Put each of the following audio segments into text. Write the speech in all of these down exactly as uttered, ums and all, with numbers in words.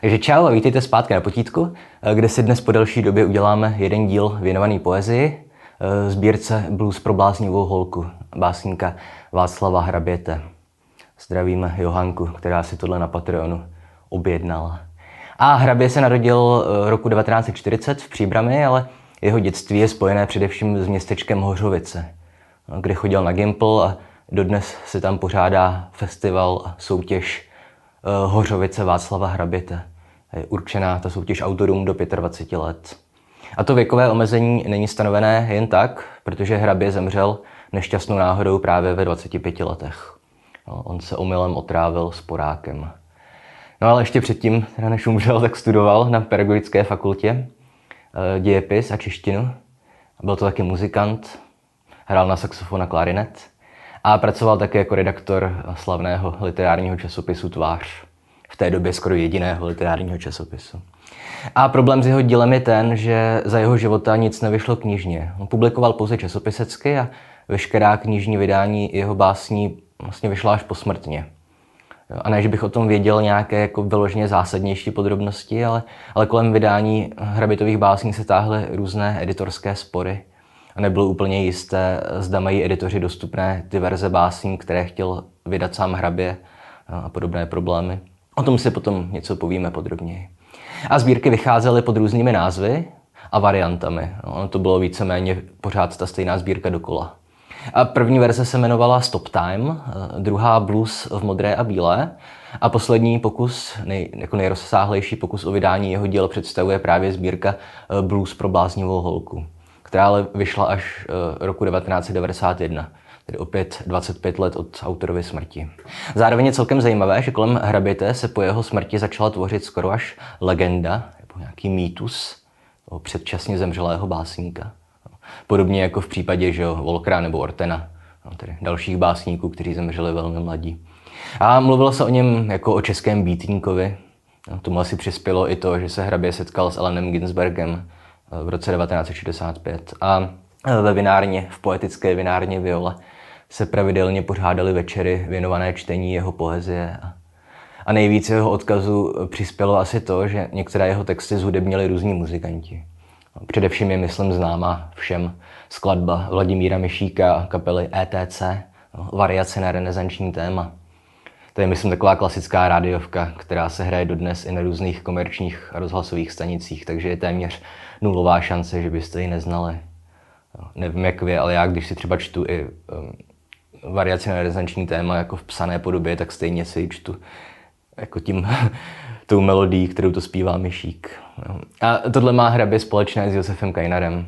Takže čau a vítejte zpátky na potítku, kde si dnes po delší době uděláme jeden díl věnovaný poezii, sbírce Blues pro bláznivou holku, básníka Václava Hraběte. Zdravíme Johanku, která si tohle na Patreonu objednala. A Hrabě se narodil roku devatenáct set čtyřicet v Příbrami, ale jeho dětství je spojené především s městečkem Hořovice, kde chodil na gympl a dodnes se tam pořádá festival a soutěž Hořovice Václava Hraběte. Je určená ta soutěž autorům do dvaceti pěti let. A to věkové omezení není stanovené jen tak, protože Hrabě zemřel nešťastnou náhodou právě ve dvaceti pěti letech. No, on se omylem otrávil sporákem. No ale ještě předtím, než umřel, tak studoval na pedagogické fakultě dějepis a češtinu. Byl to taky muzikant, hrál na saxofon a klarinet a pracoval také jako redaktor slavného literárního časopisu Tvář. V té době skoro jediného literárního časopisu. A problém s jeho dílem je ten, že za jeho života nic nevyšlo knižně. On publikoval pouze časopisecky a veškerá knižní vydání jeho básní vlastně vyšla až posmrtně. A ne, že bych o tom věděl nějaké jako vyloženě zásadnější podrobnosti, ale, ale kolem vydání Hrabětových básní se táhly různé editorské spory. A nebylo úplně jisté, zda mají editoři dostupné ty verze básní, které chtěl vydat sám Hrabě a podobné problémy. O tom si potom něco povíme podrobněji. A sbírky vycházely pod různými názvy a variantami. Ono to bylo víceméně pořád ta stejná sbírka dokola. A první verze se jmenovala Stop Time, druhá Blues v modré a bílé a poslední pokus, nej, jako nejrozsáhlejší pokus o vydání jeho díla představuje právě sbírka Blues pro bláznivou holku, která ale vyšla až roku devatenáct set devadesát jedna, tedy opět dvacet pět let od autorovy smrti. Zároveň je celkem zajímavé, že kolem Hraběte se po jeho smrti začala tvořit skoro až legenda, nebo nějaký mýtus o předčasně zemřelého básníka. Podobně jako v případě, že Volkra nebo Ortena, no, tedy dalších básníků, kteří zemřeli velmi mladí. A mluvilo se o něm jako o českém býtníkovi. No, tomu asi přispělo i to, že se Hrabě setkal s Alanem Ginsbergem v roce devatenáct set šedesát pět. A ve vinárně, v poetické vinárně Viola se pravidelně pořádaly večery věnované čtení jeho poezie. A nejvíc jeho odkazu přispělo asi to, že některé jeho texty zhudebnili různí muzikanti. Především je, myslím, známa všem skladba Vladimíra Mišíka a kapely E T C, Variace na renesanční téma. To je, myslím, taková klasická rádiovka, která se hraje dodnes i na různých komerčních a rozhlasových stanicích, takže je téměř nulová šance, že byste ji neznali. Nevím, jak vy, ale já, když si třeba čtu i um, Variaci na renesanční téma jako v psané podobě, tak stejně si ji čtu jako tím... tou melodií, kterou to zpívá Mišík. A tohle má Hrabě společné s Josefem Kainarem.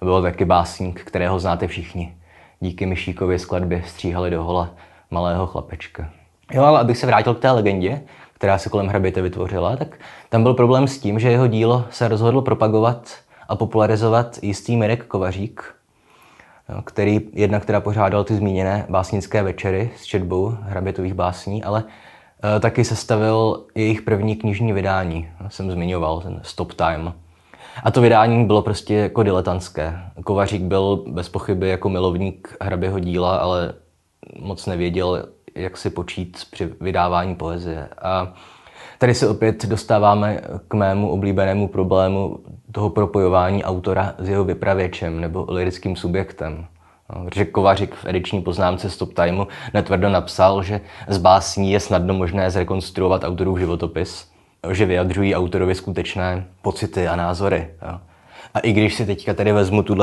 Byl taky básník, kterého znáte všichni. Díky Mišíkově skladbě stříhali do hola malého chlapečka. Jo, ale abych se vrátil k té legendě, která se kolem Hraběte vytvořila, tak tam byl problém s tím, že jeho dílo se rozhodl propagovat a popularizovat jistý Mirek Kovařík, který jednak teda pořádal ty zmíněné básnické večery s četbou Hrabětových básní, ale taky sestavil jejich první knižní vydání. Já jsem zmiňoval ten Stop Time. A to vydání bylo prostě jako diletantské. Kovařík byl bez pochyby jako milovník Hraběho díla, ale moc nevěděl, jak si počít při vydávání poezie. A tady se opět dostáváme k mému oblíbenému problému toho propojování autora s jeho vypravěčem nebo lirickým subjektem. Protože Kovařík v ediční poznámce Stop Timeu netvrdo napsal, že z básní je snadno možné zrekonstruovat autorův životopis, že vyjadřují autorovi skutečné pocity a názory. A i když si teďka tady vezmu tu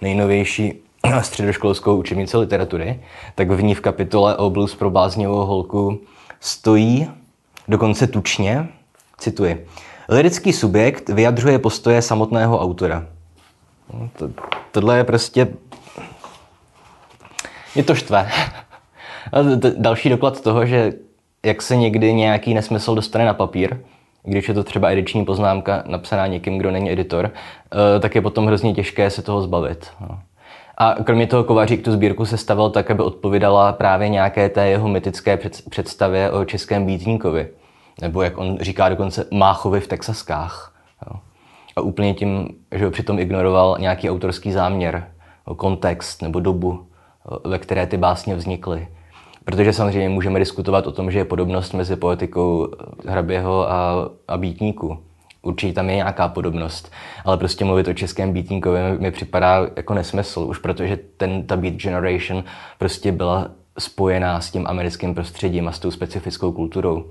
nejnovější středoškolskou učebnici literatury, tak v ní v kapitole o Blues pro bláznivou holku stojí dokonce tučně, cituji, lirický subjekt vyjadřuje postoje samotného autora. To, tohle je prostě... Je to štve. Další doklad toho, že jak se někdy nějaký nesmysl dostane na papír, když je to třeba ediční poznámka napsaná někým, kdo není editor, tak je potom hrozně těžké se toho zbavit. A kromě toho Kovařík tu sbírku sestavil tak, aby odpovídala právě nějaké té jeho mytické představě o českém býtníkovi. Nebo jak on říká dokonce Máchovi v Texaskách. A úplně tím, že ho přitom ignoroval nějaký autorský záměr, kontext nebo dobu, ve které ty básně vznikly. Protože samozřejmě můžeme diskutovat o tom, že je podobnost mezi poetikou Hraběho a, a Býtníku. Určitě tam je nějaká podobnost, ale prostě mluvit o českém Býtníkovi mi připadá jako nesmysl, už protože ten, ta Beat Generation prostě byla spojená s tím americkým prostředím a s tou specifickou kulturou.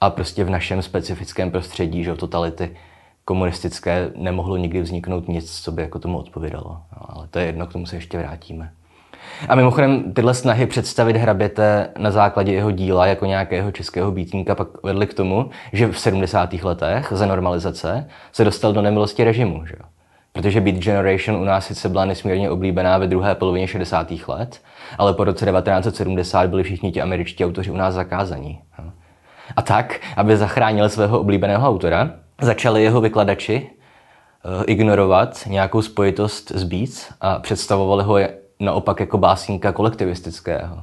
A prostě v našem specifickém prostředí, že totality komunistické, nemohlo nikdy vzniknout nic, co by jako tomu odpovídalo. No, ale to je jedno, k tomu se ještě vrátíme. A mimochodem tyhle snahy představit Hraběte na základě jeho díla jako nějakého českého Býtníka pak vedly k tomu, že v sedmdesátých letech za normalizace se dostal do nemilosti režimu. Že? Protože Beat Generation u nás sice byla nesmírně oblíbená ve druhé polovině šedesátých let, ale po roce devatenáct set sedmdesát byli všichni ti američtí autoři u nás zakázaní. A tak, aby zachránil svého oblíbeného autora, začali jeho vykladači ignorovat nějakou spojitost s Beats a představovali ho naopak jako básníka kolektivistického,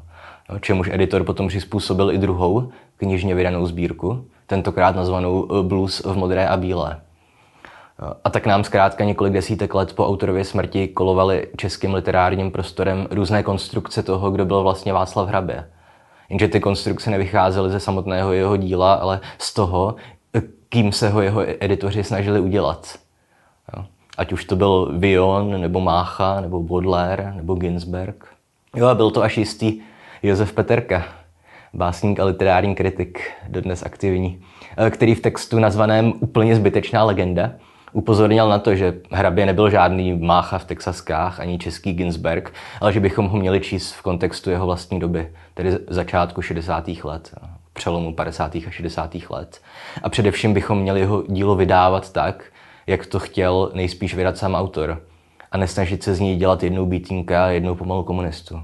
čemuž editor potom přizpůsobil i druhou knižně vydanou sbírku, tentokrát nazvanou Blues v modré a bílé. A tak nám zkrátka několik desítek let po autorově smrti kolovaly českým literárním prostorem různé konstrukce toho, kdo byl vlastně Václav Hrabě. Jenže ty konstrukce nevycházely ze samotného jeho díla, ale z toho, kým se ho jeho editoři snažili udělat. Ať už to byl Vion, nebo Mácha, nebo Baudelaire, nebo Ginsberg. Jo, a byl to až jistý Josef Peterka, básník a literární kritik, dodnes aktivní, který v textu nazvaném Úplně zbytečná legenda upozornil na to, že Hrabě nebyl žádný Mácha v Texaskách, ani český Ginsberg, ale že bychom ho měli číst v kontextu jeho vlastní doby, tedy začátku šedesátých let, přelomu padesátých a šedesátých let. A především bychom měli jeho dílo vydávat tak, jak to chtěl nejspíš vydat sám autor. A nesnažit se z ní dělat jednou Býtníka a jednou pomalu komunistu.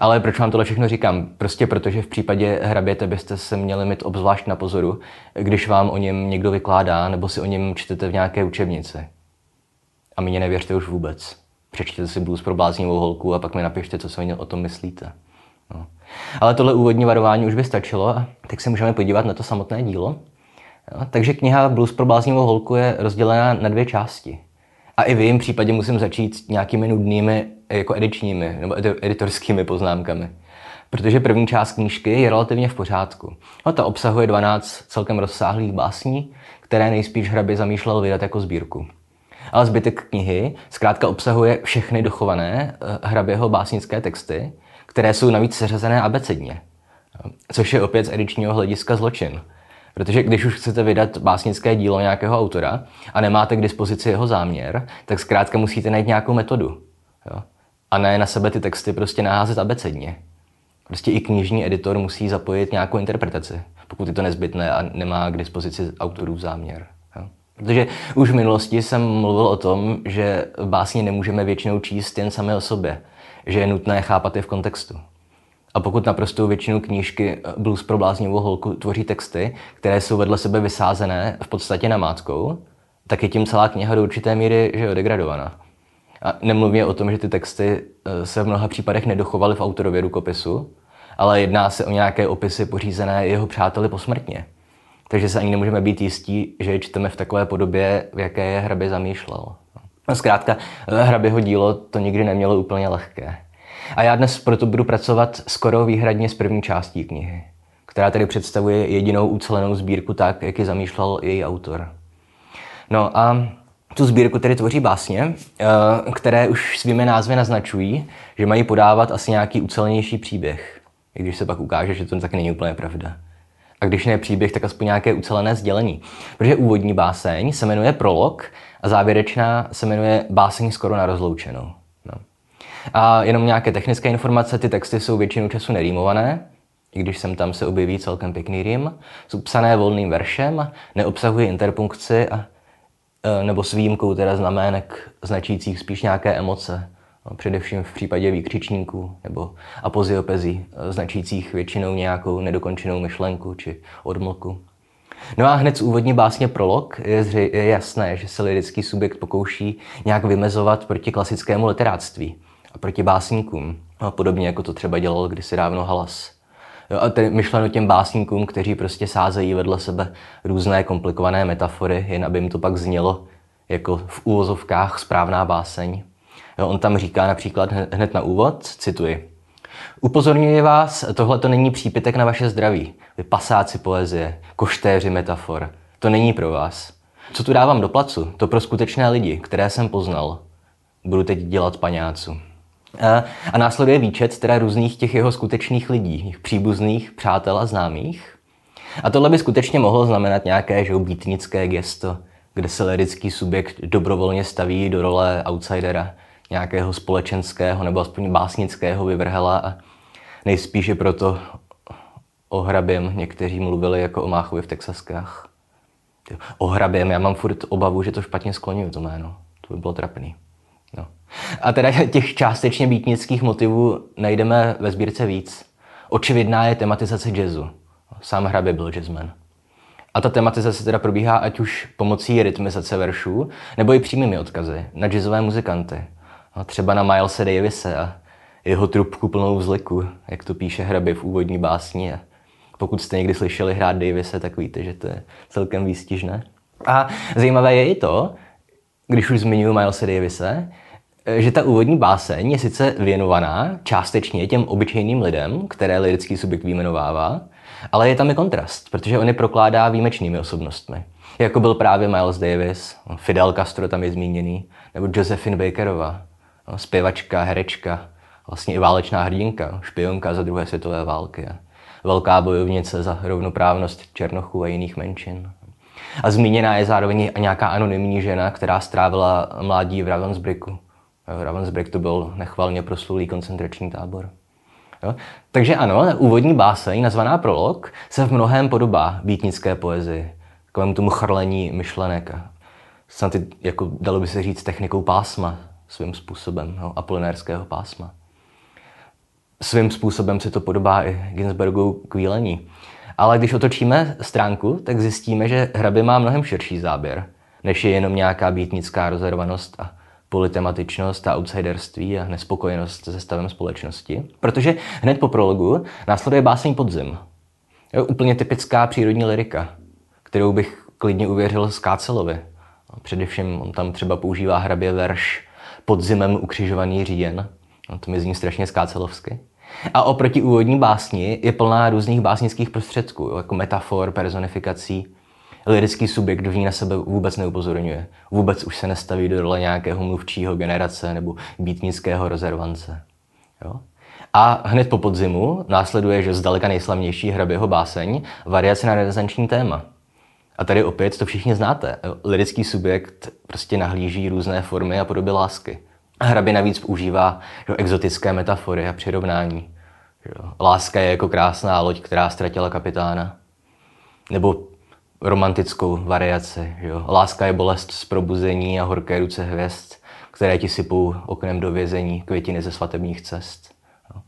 Ale proč vám tohle všechno říkám? Prostě protože v případě Hraběte byste se měli mít obzvlášť na pozoru, když vám o něm někdo vykládá, nebo si o něm čtete v nějaké učebnici. A mě nevěřte už vůbec. Přečtěte si Blues pro bláznivou holku a pak mi napište, co si o tom myslíte. No. Ale tohle úvodní varování už by stačilo a tak se můžeme podívat na to samotné dílo. No, takže kniha Blues pro bláznivou holku je rozdělená na dvě části. A i v jejím případě musím začít nějakými nudnými jako edičními nebo editorskými poznámkami. Protože první část knížky je relativně v pořádku. No, ta obsahuje dvanáct celkem rozsáhlých básní, které nejspíš Hrabě zamýšlel vydat jako sbírku. Ale zbytek knihy zkrátka obsahuje všechny dochované Hraběho básnické texty, které jsou navíc seřazené abecedně. Což je opět z edičního hlediska zločin. Protože když už chcete vydat básnické dílo nějakého autora a nemáte k dispozici jeho záměr, tak zkrátka musíte najít nějakou metodu. Jo? A ne na sebe ty texty prostě naházet abecedně. Prostě i knižní editor musí zapojit nějakou interpretaci, pokud je to nezbytné a nemá k dispozici autorův záměr. Jo? Protože už v minulosti jsem mluvil o tom, že básně nemůžeme většinou číst jen sami o sobě, že je nutné chápat je v kontextu. A pokud naprostou většinu knížky Blues pro bláznivou holku tvoří texty, které jsou vedle sebe vysázené v podstatě namátkou, tak je tím celá kniha do určité míry že degradovaná. A nemluvím o tom, že ty texty se v mnoha případech nedochovaly v autorově rukopisu, ale jedná se o nějaké opisy pořízené jeho přáteli posmrtně. Takže se ani nemůžeme být jistí, že je čteme v takové podobě, v jaké je Hrabě zamýšlel. Zkrátka, Hraběho dílo to nikdy nemělo úplně lehké. A já dnes proto budu pracovat skoro výhradně s první částí knihy, která tedy představuje jedinou ucelenou sbírku tak, jak ji zamýšlel její autor. No a tu sbírku tedy tvoří básně, které už svými názvy naznačují, že mají podávat asi nějaký ucelenější příběh, i když se pak ukáže, že to tak není úplně pravda. A když ne příběh, tak aspoň nějaké ucelené sdělení. Protože úvodní báseň se jmenuje Prolog a závěrečná se jmenuje Báseň skoro na rozloučenou. A jenom nějaké technické informace, ty texty jsou většinu času nerýmované, i když sem tam se objeví celkem pěkný rým, jsou psané volným veršem, neobsahují interpunkci, a, nebo s výjimkou teda znamenek značících spíš nějaké emoce, no, především v případě výkřičníků nebo apoziopezí, značících většinou nějakou nedokončenou myšlenku či odmlku. No a hned z úvodní básně Prolog je, zři- je jasné, že se lirický subjekt pokouší nějak vymezovat proti klasickému literáctví. A proti básníkům, podobně jako to třeba dělal kdysi dávno Halas. Jo, a tedy myšleno těm básníkům, kteří prostě sázejí vedle sebe různé komplikované metafory, jen aby jim to pak znělo jako v úvozovkách správná báseň. Jo, on tam říká například hned na úvod, cituji, Upozorňuji vás, tohle to není přípitek na vaše zdraví. Vy pasáci poezie, koštéři metafor. To není pro vás. Co tu dávám do placu, to pro skutečné lidi, které jsem poznal. Budu teď dělat paňácu. A, a následuje výčet teda různých těch jeho skutečných lidí, příbuzných, přátel a známých. A tohle by skutečně mohlo znamenat nějaké žoubítnické gesto, kde se lirický subjekt dobrovolně staví do role outsidera, nějakého společenského nebo aspoň básnického vyvrhela a nejspíše proto o Hraběm někteří mluvili jako o Máchovi v Texaskách. O Hraběm, já mám furt obavu, že to špatně skloňuju to jméno, to by bylo trapný. No. A teda těch částečně beatnických motivů najdeme ve sbírce víc. Očividná je tematizace jazzu. Sám Hrabě byl jazzman. A ta tematizace teda probíhá ať už pomocí rytmizace veršů, nebo i přímými odkazy na jazzové muzikanty. A třeba na Milese Davise a jeho trubku plnou vzliku, jak to píše Hrabě v úvodní básni. A pokud jste někdy slyšeli hrát Davise, tak víte, že to je celkem výstižné. A zajímavé je i to, když už zmiňuji Milese Davise, že ta úvodní báseň je sice věnovaná částečně těm obyčejným lidem, které lirický subjekt vyjmenovává, ale je tam i kontrast, protože on je prokládá výjimečnými osobnostmi. Jako byl právě Miles Davis, Fidel Castro tam je zmíněný, nebo Josephine Bakerova, zpěvačka, herečka, vlastně i válečná hrdinka, špionka za druhé světové války, velká bojovnice za rovnoprávnost černochů a jiných menšin. A zmíněná je zároveň nějaká anonymní žena, která strávila mládí v Ravensbrücku. Ravensbrück to byl nechvalně proslulý koncentrační tábor. Jo? Takže ano, úvodní báseň, nazvaná Prolog, se v mnohém podobá beatnické poezii. Takovému tomu chrlení myšlenek. Snad i, jako dalo by se říct, technikou pásma svým způsobem, jo? Apolinérského pásma. Svým způsobem se to podobá i Ginsbergovu Kvílení. Ale když otočíme stránku, tak zjistíme, že Hrabě má mnohem širší záběr, než je jenom nějaká beatnická rozervanost a politematičnost a outsiderství a nespokojenost se stavem společnosti. Protože hned po prologu následuje báseň Podzim. Jo, úplně typická přírodní lyrika, kterou bych klidně uvěřil Skácelovi. Především on tam třeba používá Hrabě verš Podzimem ukřižovaný říjen. No, to mi zní strašně skácelovsky. A oproti úvodní básni je plná různých básnických prostředků, jo, jako metafor, personifikací. Lirický subjekt v ní na sebe vůbec neupozorňuje. Vůbec už se nestaví do role nějakého mluvčího generace nebo beatnického rozervance. Jo? A hned po Podzimu následuje, že zdaleka nejslavnější Hraběho báseň Variace na renesanční téma. A tady opět to všichni znáte. Lirický subjekt prostě nahlíží různé formy a podoby lásky. Hrabě navíc používá jo, exotické metafory a přirovnání. Jo? Láska je jako krásná loď, která ztratila kapitána. Nebo romantickou variaci. Jo? Láska je bolest z probuzení a horké ruce hvězd, které ti sypou oknem do vězení květiny ze svatebních cest. Jo?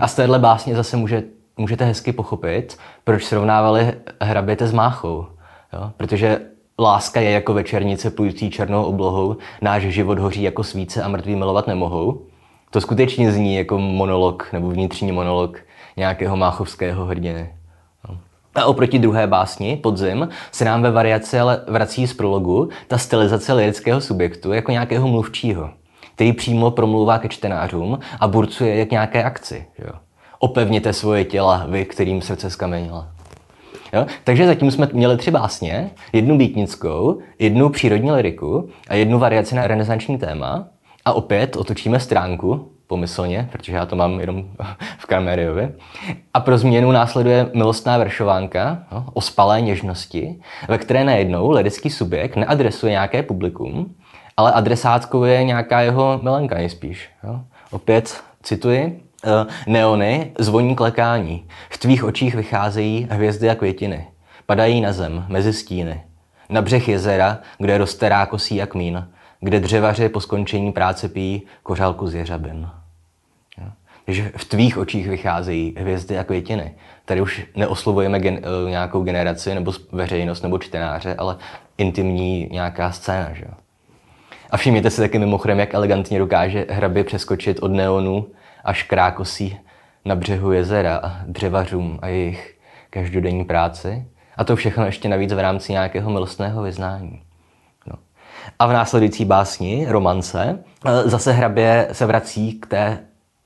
A z téhle básně zase může, můžete hezky pochopit, proč srovnávali Hraběte s Máchou. Jo? Protože láska je jako večernice plující černou oblohou, náš život hoří jako svíce a mrtví milovat nemohou. To skutečně zní jako monolog nebo vnitřní monolog nějakého máchovského hrdiny. A oproti druhé básni, Podzim, se nám ve variaci ale vrací z prologu ta stylizace lirického subjektu jako nějakého mluvčího, který přímo promluvá ke čtenářům a burcuje je k nějaké akci. Jo. Opevněte svoje těla, vy, kterým srdce skamenila. Jo? Takže zatím jsme měli tři básně, jednu beatnickou, jednu přírodní liriku a jednu variaci na renesanční téma. A opět otočíme stránku, pomyslně, protože já to mám jenom v Krameriovi. A pro změnu následuje milostná veršovánka no, o spalé něžnosti, ve které najednou lirický subjekt neadresuje nějaké publikum, ale adresátkou je nějaká jeho milenka nejspíš. Jo. Opět cituji, neony zvoní klekání, v tvých očích vycházejí hvězdy a květiny, padají na zem, mezi stíny, na břeh jezera, kde roste rákosí a kmín, kde dřevaři po skončení práce pijí kořálku z jeřabin. Takže v tvých očích vycházejí hvězdy a květiny. Tady už neoslovujeme gen, nějakou generaci, nebo veřejnost, nebo čtenáře, ale intimní nějaká scéna. Že? A všimněte si taky mimochodem, jak elegantně dokáže Hrabě přeskočit od neonu až k rákosí na břehu jezera a dřevařům a jejich každodenní práci. A to všechno ještě navíc v rámci nějakého milostného vyznání. A v následující básni, Romance, zase Hrabě se vrací k té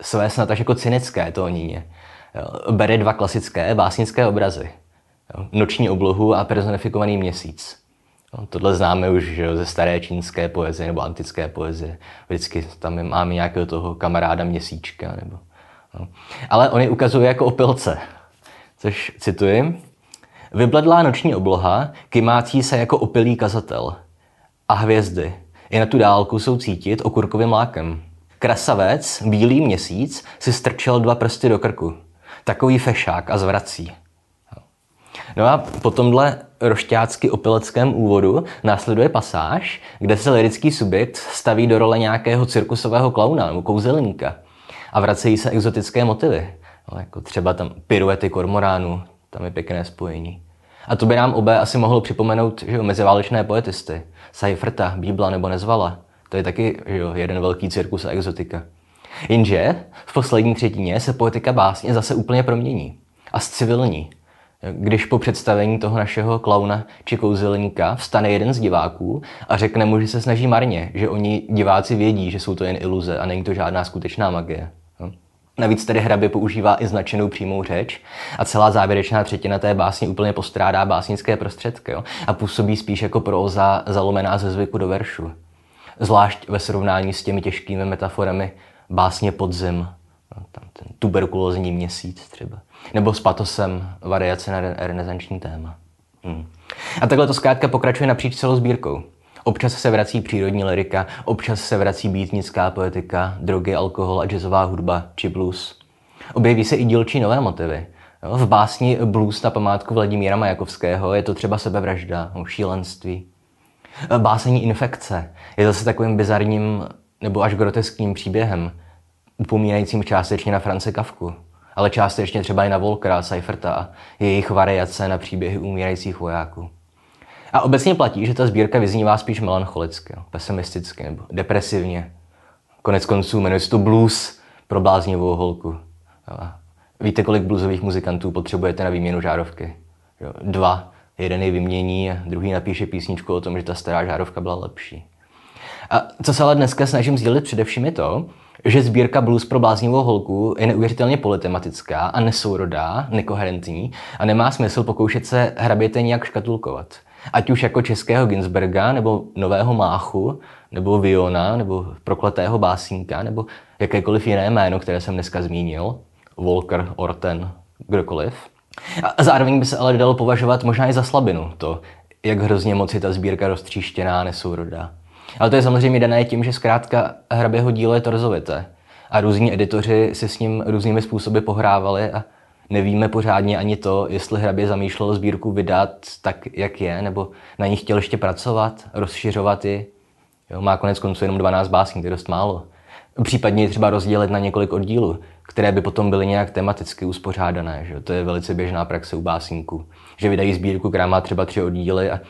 své snad až jako cynické tóníně. Bere dva klasické básnické obrazy. Jo, noční oblohu a personifikovaný měsíc. Jo, tohle známe už jo, ze staré čínské poezie nebo antické poezie. Vždycky tam máme nějakého toho kamaráda měsíčka. Nebo, jo. Ale on je ukazuje jako opilce. Což cituji. Vybledlá noční obloha kymácí se jako opilý kazatel. A hvězdy. I na tu dálku jsou cítit okurkovým mlákem. Krasavec, bílý měsíc, si strčil dva prsty do krku. Takový fešák a zvrací. No a po tomhle rošťácky opileckém úvodu následuje pasáž, kde se lirický subjekt staví do role nějakého cirkusového klauna nebo kouzelníka. A vracejí se exotické motivy. No, jako třeba tam piruety kormoránů, tam je pěkné spojení. A to by nám obé asi mohlo připomenout že jo, meziválečné poetisty. Seiferta, Bíbla nebo Nezvala. To je taky že jo, jeden velký cirkus a exotika. Jenže v poslední třetině se poetika básně zase úplně promění. A zcivilní. Když po představení toho našeho klauna či kouzelníka vstane jeden z diváků a řekne mu, že se snaží marně, že oni diváci vědí, že jsou to jen iluze a není to žádná skutečná magie. No. Navíc tedy Hrabě používá i značenou přímou řeč a celá závěrečná třetina té básně úplně postrádá básnické prostředky jo, a působí spíš jako próza zalomená ze zvyku do veršu. Zvlášť ve srovnání s těmi těžkými metaforami básně Podzim, no, tam ten tuberkulózní měsíc třeba. Nebo s patosem Variace na renesanční téma. Hmm. A takhle to zkrátka pokračuje napříč celou sbírkou. Občas se vrací přírodní lyrika, občas se vrací býtnická poetika, drogy, alkohol a jazzová hudba či blues. Objeví se i dílčí nové motivy. Jo, v básni Blues na památku Vladimíra Majakovského je to třeba sebevražda, šílenství. Básení Infekce je zase takovým bizarním nebo až groteským příběhem, upomínajícím částečně na Franze Kafku. Ale částečně třeba i na Volkera, Seiferta a jejich variace na příběhy umírajících vojáků. A obecně platí, že ta sbírka vyznívá spíš melancholicky, pesimisticky nebo depresivně. Konec konců jmenuje se to Blues pro bláznivou holku. Víte, kolik bluesových muzikantů potřebujete na výměnu žárovky? Dva. Jeden ji vymění a druhý napíše písničku o tom, že ta stará žárovka byla lepší. A co se ale dneska snažím sdělit především je to, že sbírka Blues pro bláznivou holku je neuvěřitelně politematická a nesourodá, nekoherentní a nemá smysl pokoušet se Hraběte nějak škatulkovat. Ať už jako českého Ginsberga, nebo nového Máchu, nebo Viona, nebo prokletého básníka, nebo jakékoliv jiné jméno, které jsem dneska zmínil, Volker, Orten, kdokoliv. A zároveň by se ale dalo považovat možná i za slabinu to, jak hrozně moc je ta sbírka roztříštěná a nesourodá. Ale to je samozřejmě dané tím, že zkrátka Hraběho dílo je torzovité a různí editoři se s ním různými způsoby pohrávali a nevíme pořádně ani to, jestli Hrabě zamýšlel sbírku vydat tak, jak je, nebo na ní chtěl ještě pracovat, rozšiřovat ji. Jo, má konec konců jenom dvanáct básní, to je dost málo. Případně třeba rozdělit na několik oddílů, které by potom byly nějak tematicky uspořádané. Že? To je velice běžná praxe u básníků, že vydají sbírku, která má třeba tři oddíly a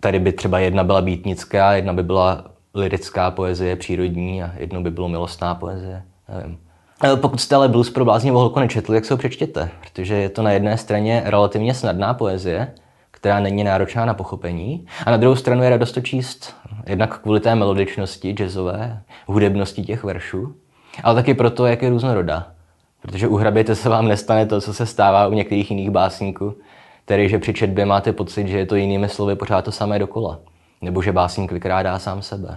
tady by třeba jedna byla býtnická, jedna by byla lirická poezie, přírodní a jedno by bylo milostná poezie, nevím. Pokud jste ale Blues pro bláznivou holku nečetli, tak se ho přečtěte, protože je to na jedné straně relativně snadná poezie, která není náročná na pochopení, a na druhou stranu je radost to číst, jednak kvůli té melodičnosti, jazzové, hudebnosti těch veršů, ale taky proto, jak je různorodá, protože u Hraběte se vám nestane to, co se stává u některých jiných básníků, tedy, že při četbě máte pocit, že je to jinými slovy pořád to samé dokola. Nebo že básník vykrádá sám sebe.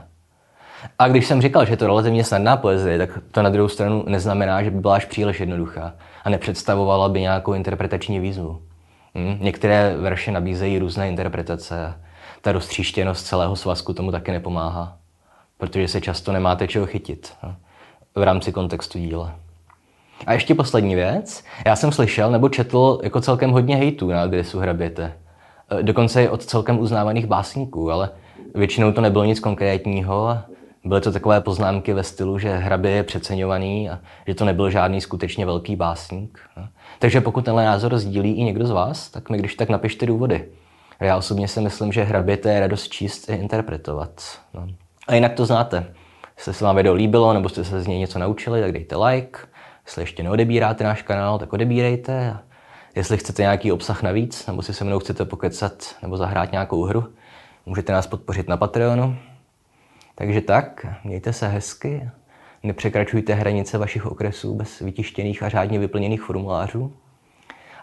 A když jsem říkal, že je to relativně snadná poezie, tak to na druhou stranu neznamená, že by byla až příliš jednoduchá a nepředstavovala by nějakou interpretační výzvu. Hm? Některé verše nabízejí různé interpretace a ta roztříštěnost celého svazku tomu taky nepomáhá, protože se často nemáte čeho chytit no? v rámci kontextu díla. A ještě poslední věc. Já jsem slyšel nebo četl jako celkem hodně hejtů na adresu Hraběte. Dokonce i od celkem uznávaných básníků, ale většinou to nebylo nic konkrétního. Byly to takové poznámky ve stylu, že Hrabě je přeceňovaný a že to nebyl žádný skutečně velký básník. Takže pokud tenhle názor sdílí i někdo z vás, tak mi když tak napište důvody. Já osobně si myslím, že Hraběte je radost číst i interpretovat. No. A jinak to znáte. Jestli se vám video líbilo nebo jste se z něj něco naučili, tak dejte like. Jestli ještě neodebíráte náš kanál, tak odebírejte. Jestli chcete nějaký obsah navíc, nebo si se mnou chcete pokecat, nebo zahrát nějakou hru, můžete nás podpořit na Patreonu. Takže tak, mějte se hezky. nepřekračujte hranice vašich okresů bez vytištěných a řádně vyplněných formulářů.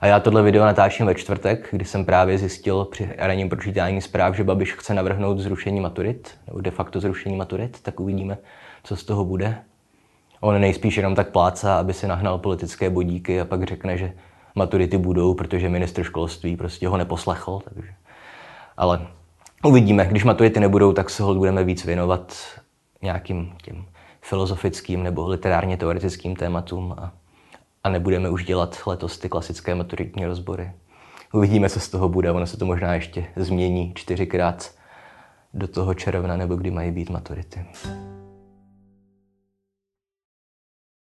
A já tohle video natáčím ve čtvrtek, kdy jsem právě zjistil při ranním pročítání zpráv, že Babiš chce navrhnout zrušení maturit, nebo de facto zrušení maturit, tak uvidíme, co z toho bude. On nejspíš jenom tak plácá, aby si nahnal politické bodíky a pak řekne, že maturity budou, protože ministr školství prostě ho neposlechl. Takže. Ale uvidíme, když maturity nebudou, tak se ho budeme víc věnovat nějakým těm filozofickým nebo literárně teoretickým tématům a, a nebudeme už dělat letos ty klasické maturitní rozbory. Uvidíme, co z toho bude, ono se to možná ještě změní čtyřikrát do toho června, nebo kdy mají být maturity.